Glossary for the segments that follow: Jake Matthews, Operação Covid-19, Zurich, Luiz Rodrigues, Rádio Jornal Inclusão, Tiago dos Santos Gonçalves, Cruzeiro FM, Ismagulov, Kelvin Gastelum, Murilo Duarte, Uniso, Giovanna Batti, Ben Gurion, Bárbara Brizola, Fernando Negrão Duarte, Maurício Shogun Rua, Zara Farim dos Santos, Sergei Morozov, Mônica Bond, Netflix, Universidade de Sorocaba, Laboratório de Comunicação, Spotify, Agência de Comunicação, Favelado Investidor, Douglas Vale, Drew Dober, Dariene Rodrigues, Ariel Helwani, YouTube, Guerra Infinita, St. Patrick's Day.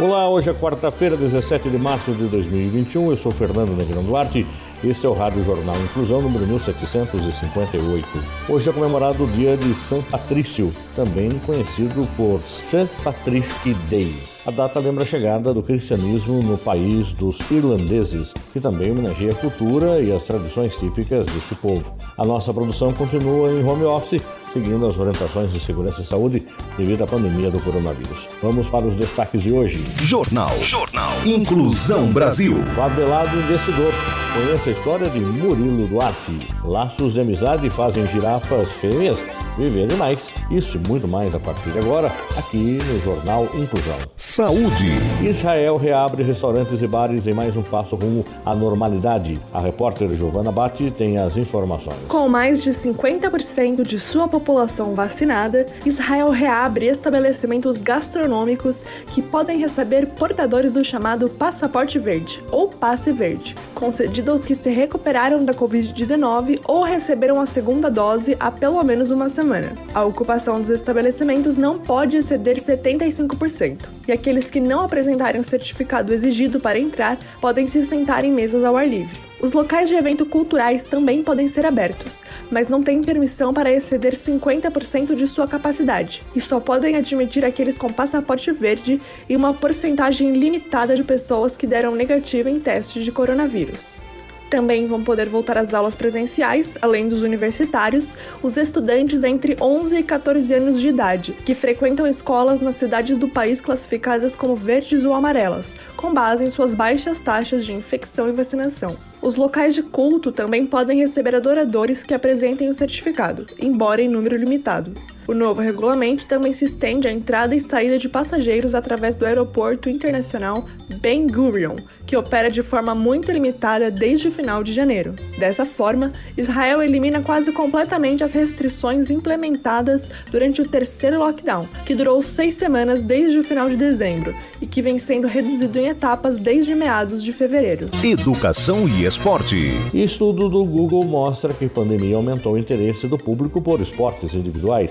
Olá, hoje é quarta-feira, 17 de março de 2021. Eu sou Fernando Negrão Duarte. Este é o Rádio Jornal Inclusão, número 1758. Hoje é comemorado o dia de São Patrício, também conhecido por St. Patrick's Day. A data lembra a chegada do cristianismo no país dos irlandeses, que também homenageia a cultura e as tradições típicas desse povo. A nossa produção continua em home office, seguindo as orientações de segurança e saúde devido à pandemia do coronavírus. Vamos para os destaques de hoje. Jornal Inclusão Brasil. Favelado Investidor. Conheça a história de Murilo Duarte. Laços de amizade fazem girafas fêmeas viverem mais. Isso e muito mais a partir de agora, aqui no Jornal Inclusão. Saúde. Israel reabre restaurantes e bares em mais um passo rumo à normalidade. A repórter Giovanna Batti tem as informações. Com mais de 50% de sua população vacinada, Israel reabre estabelecimentos gastronômicos que podem receber portadores do chamado passaporte verde, ou passe verde, concedido aos que se recuperaram da Covid-19 ou receberam a segunda dose há pelo menos uma semana. A ocupação dos estabelecimentos não pode exceder 75%, e aqueles que não apresentarem o certificado exigido para entrar podem se sentar em mesas ao ar livre. Os locais de evento culturais também podem ser abertos, mas não têm permissão para exceder 50% de sua capacidade, e só podem admitir aqueles com passaporte verde e uma porcentagem limitada de pessoas que deram negativo em teste de coronavírus. Também vão poder voltar às aulas presenciais, além dos universitários, os estudantes entre 11 e 14 anos de idade, que frequentam escolas nas cidades do país classificadas como verdes ou amarelas, com base em suas baixas taxas de infecção e vacinação. Os locais de culto também podem receber adoradores que apresentem o certificado, embora em número limitado. O novo regulamento também se estende à entrada e saída de passageiros através do aeroporto internacional Ben Gurion, que opera de forma muito limitada desde o final de janeiro. Dessa forma, Israel elimina quase completamente as restrições implementadas durante o terceiro lockdown, que durou 6 semanas desde o final de dezembro e que vem sendo reduzido em etapas desde meados de fevereiro. Educação e esporte. Estudo do Google mostra que a pandemia aumentou o interesse do público por esportes individuais.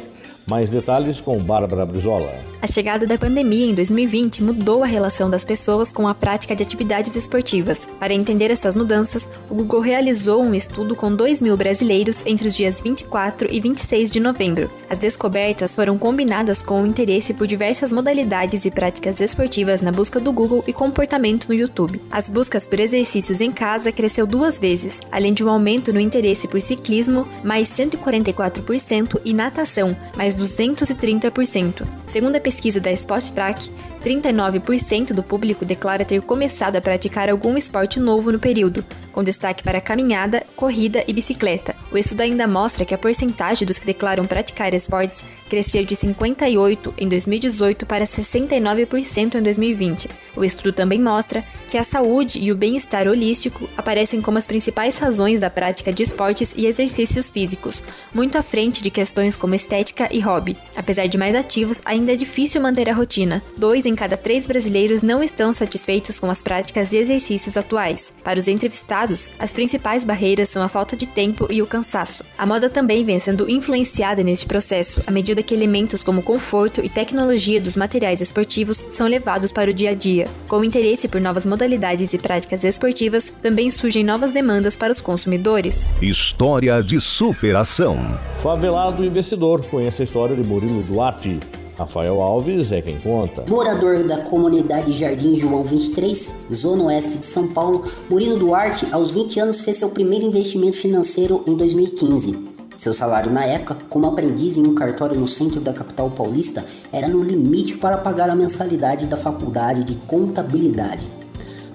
Mais detalhes com Bárbara Brizola. A chegada da pandemia em 2020 mudou a relação das pessoas com a prática de atividades esportivas. Para entender essas mudanças, o Google realizou um estudo com 2.000 brasileiros entre os dias 24 e 26 de novembro. As descobertas foram combinadas com o interesse por diversas modalidades e práticas esportivas na busca do Google e comportamento no YouTube. As buscas por exercícios em casa cresceu 2 vezes, além de um aumento no interesse por ciclismo, mais 144%, e natação, mais 230%. Segundo a pesquisa da Spot Track, 39% do público declara ter começado a praticar algum esporte novo no período, com destaque para caminhada, corrida e bicicleta. O estudo ainda mostra que a porcentagem dos que declaram praticar esportes cresceu de 58% em 2018 para 69% em 2020. O estudo também mostra que a saúde e o bem-estar holístico aparecem como as principais razões da prática de esportes e exercícios físicos, muito à frente de questões como estética e hobby. Apesar de mais ativos, ainda é difícil manter a rotina. 2 em cada 3 brasileiros não estão satisfeitos com as práticas de exercícios atuais. Para os entrevistados, as principais barreiras são a falta de tempo e o cansaço. A moda também vem sendo influenciada neste processo, à medida que elementos como conforto e tecnologia dos materiais esportivos são levados para o dia a dia. Com o interesse por novas modalidades e práticas esportivas, também surgem novas demandas para os consumidores. História de superação. Favelado Investidor. Conheça a história de Murilo Duarte. Rafael Alves é quem conta. Morador da comunidade Jardim João 23, zona oeste de São Paulo, Murilo Duarte, aos 20 anos, fez seu primeiro investimento financeiro em 2015. Seu salário na época, como aprendiz em um cartório no centro da capital paulista, era no limite para pagar a mensalidade da faculdade de contabilidade.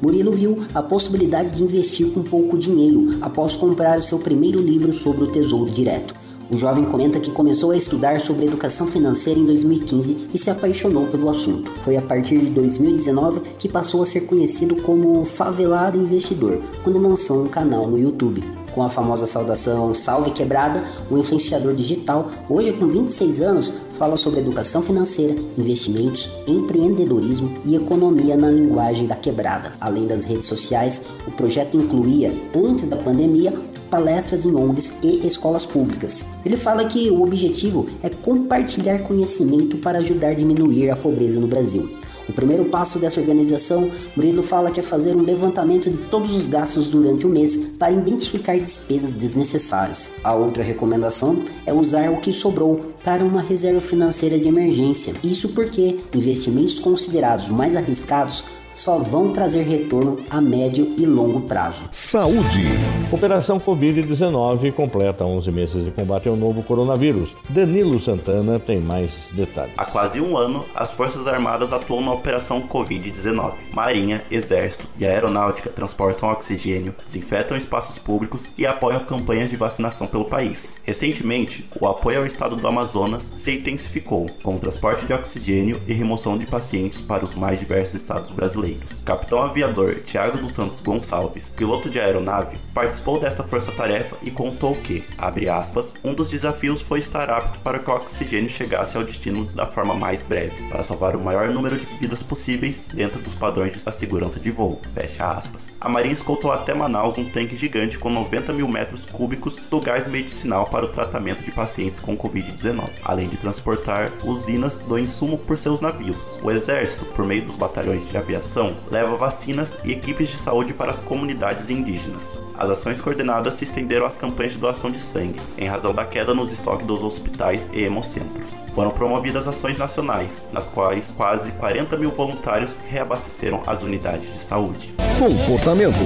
Murilo viu a possibilidade de investir com pouco dinheiro após comprar o seu primeiro livro sobre o Tesouro Direto. O jovem comenta que começou a estudar sobre educação financeira em 2015 e se apaixonou pelo assunto. Foi a partir de 2019 que passou a ser conhecido como Favelado Investidor, quando lançou um canal no YouTube. Com a famosa saudação Salve Quebrada, o influenciador digital, hoje com 26 anos, fala sobre educação financeira, investimentos, empreendedorismo e economia na linguagem da quebrada. Além das redes sociais, o projeto incluía, antes da pandemia, palestras em ONGs e escolas públicas. Ele fala que o objetivo é compartilhar conhecimento para ajudar a diminuir a pobreza no Brasil. O primeiro passo dessa organização, Murilo fala que é fazer um levantamento de todos os gastos durante o mês para identificar despesas desnecessárias. A outra recomendação é usar o que sobrou para uma reserva financeira de emergência. Isso porque investimentos considerados mais arriscados só vão trazer retorno a médio e longo prazo. Saúde. Operação Covid-19 completa 11 meses de combate ao novo coronavírus. Danilo Santana tem mais detalhes. Há quase um ano, as Forças Armadas atuam na Operação Covid-19. Marinha, Exército e Aeronáutica transportam oxigênio, desinfetam espaços públicos e apoiam campanhas de vacinação pelo país. Recentemente, o apoio ao estado do Amazonas se intensificou, com o transporte de oxigênio e remoção de pacientes para os mais diversos estados brasileiros. Capitão aviador Tiago dos Santos Gonçalves, piloto de aeronave, participou desta força-tarefa e contou que, abre aspas, um dos desafios foi estar apto para que o oxigênio chegasse ao destino da forma mais breve, para salvar o maior número de vidas possíveis dentro dos padrões da segurança de voo, fecha aspas. A Marinha escoltou até Manaus um tanque gigante com 90 mil metros cúbicos do gás medicinal para o tratamento de pacientes com Covid-19, além de transportar usinas do insumo por seus navios. O Exército, por meio dos batalhões de aviação, leva vacinas e equipes de saúde para as comunidades indígenas. As ações coordenadas se estenderam às campanhas de doação de sangue, em razão da queda nos estoques dos hospitais e hemocentros. Foram promovidas ações nacionais, nas quais quase 40 mil voluntários reabasteceram as unidades de saúde. Comportamento.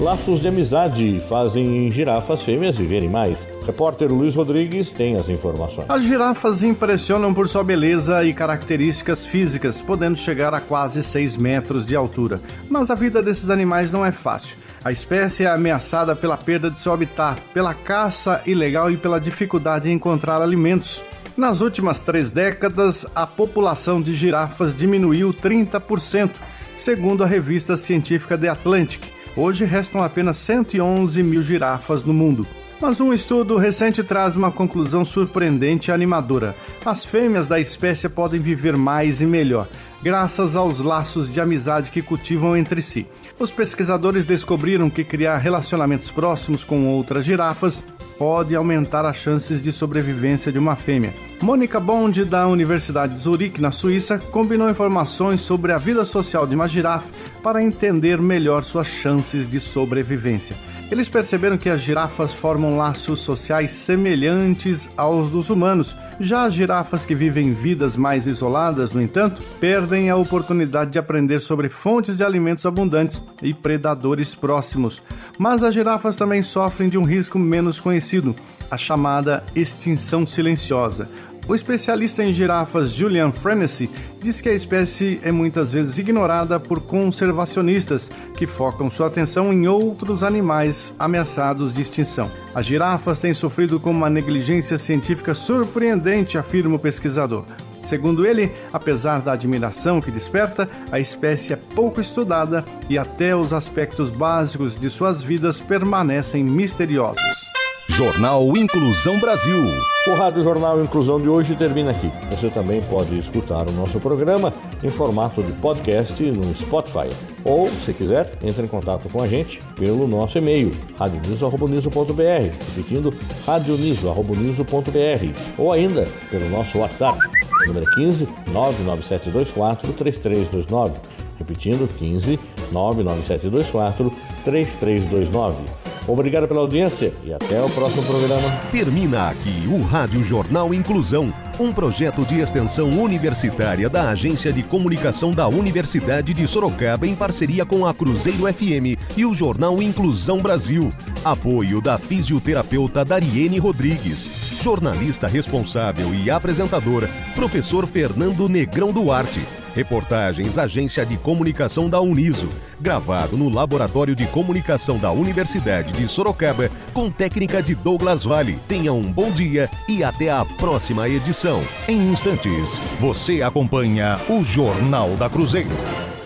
Laços de amizade fazem girafas fêmeas viverem mais. Repórter Luiz Rodrigues tem as informações. As girafas impressionam por sua beleza e características físicas, podendo chegar a quase 6 metros de altura. Mas a vida desses animais não é fácil. A espécie é ameaçada pela perda de seu habitat, pela caça ilegal e pela dificuldade em encontrar alimentos. Nas últimas 3 décadas, a população de girafas diminuiu 30%, segundo a revista científica The Atlantic. Hoje restam apenas 111 mil girafas no mundo. Mas um estudo recente traz uma conclusão surpreendente e animadora. As fêmeas da espécie podem viver mais e melhor, graças aos laços de amizade que cultivam entre si. Os pesquisadores descobriram que criar relacionamentos próximos com outras girafas pode aumentar as chances de sobrevivência de uma fêmea. Mônica Bond, da Universidade de Zurich, na Suíça, combinou informações sobre a vida social de uma girafa para entender melhor suas chances de sobrevivência. Eles perceberam que as girafas formam laços sociais semelhantes aos dos humanos. Já as girafas que vivem vidas mais isoladas, no entanto, perdem a oportunidade de aprender sobre fontes de alimentos abundantes e predadores próximos. Mas as girafas também sofrem de um risco menos conhecido, a chamada extinção silenciosa. O especialista em girafas Julian Frennessy diz que a espécie é muitas vezes ignorada por conservacionistas que focam sua atenção em outros animais ameaçados de extinção. As girafas têm sofrido com uma negligência científica surpreendente, afirma o pesquisador. Segundo ele, apesar da admiração que desperta, a espécie é pouco estudada e até os aspectos básicos de suas vidas permanecem misteriosos. Jornal Inclusão Brasil. O Rádio Jornal Inclusão de hoje termina aqui. Você também pode escutar o nosso programa em formato de podcast no Spotify. Ou, se quiser, entre em contato com a gente pelo nosso e-mail, radioniso@niso.br, repetindo, radioniso@niso.br, ou ainda pelo nosso WhatsApp, número 15 99724 3329, repetindo, 15 99724 3329. Obrigado pela audiência e até o próximo programa. Termina aqui o Rádio Jornal Inclusão, um projeto de extensão universitária da Agência de Comunicação da Universidade de Sorocaba em parceria com a Cruzeiro FM e o Jornal Inclusão Brasil. Apoio da fisioterapeuta Dariene Rodrigues, jornalista responsável e apresentador, professor Fernando Negrão Duarte. Reportagens Agência de Comunicação da Uniso, gravado no Laboratório de Comunicação da Universidade de Sorocaba, com técnica de Douglas Vale. Tenha um bom dia e até a próxima edição. Em instantes, você acompanha o Jornal da Cruzeiro.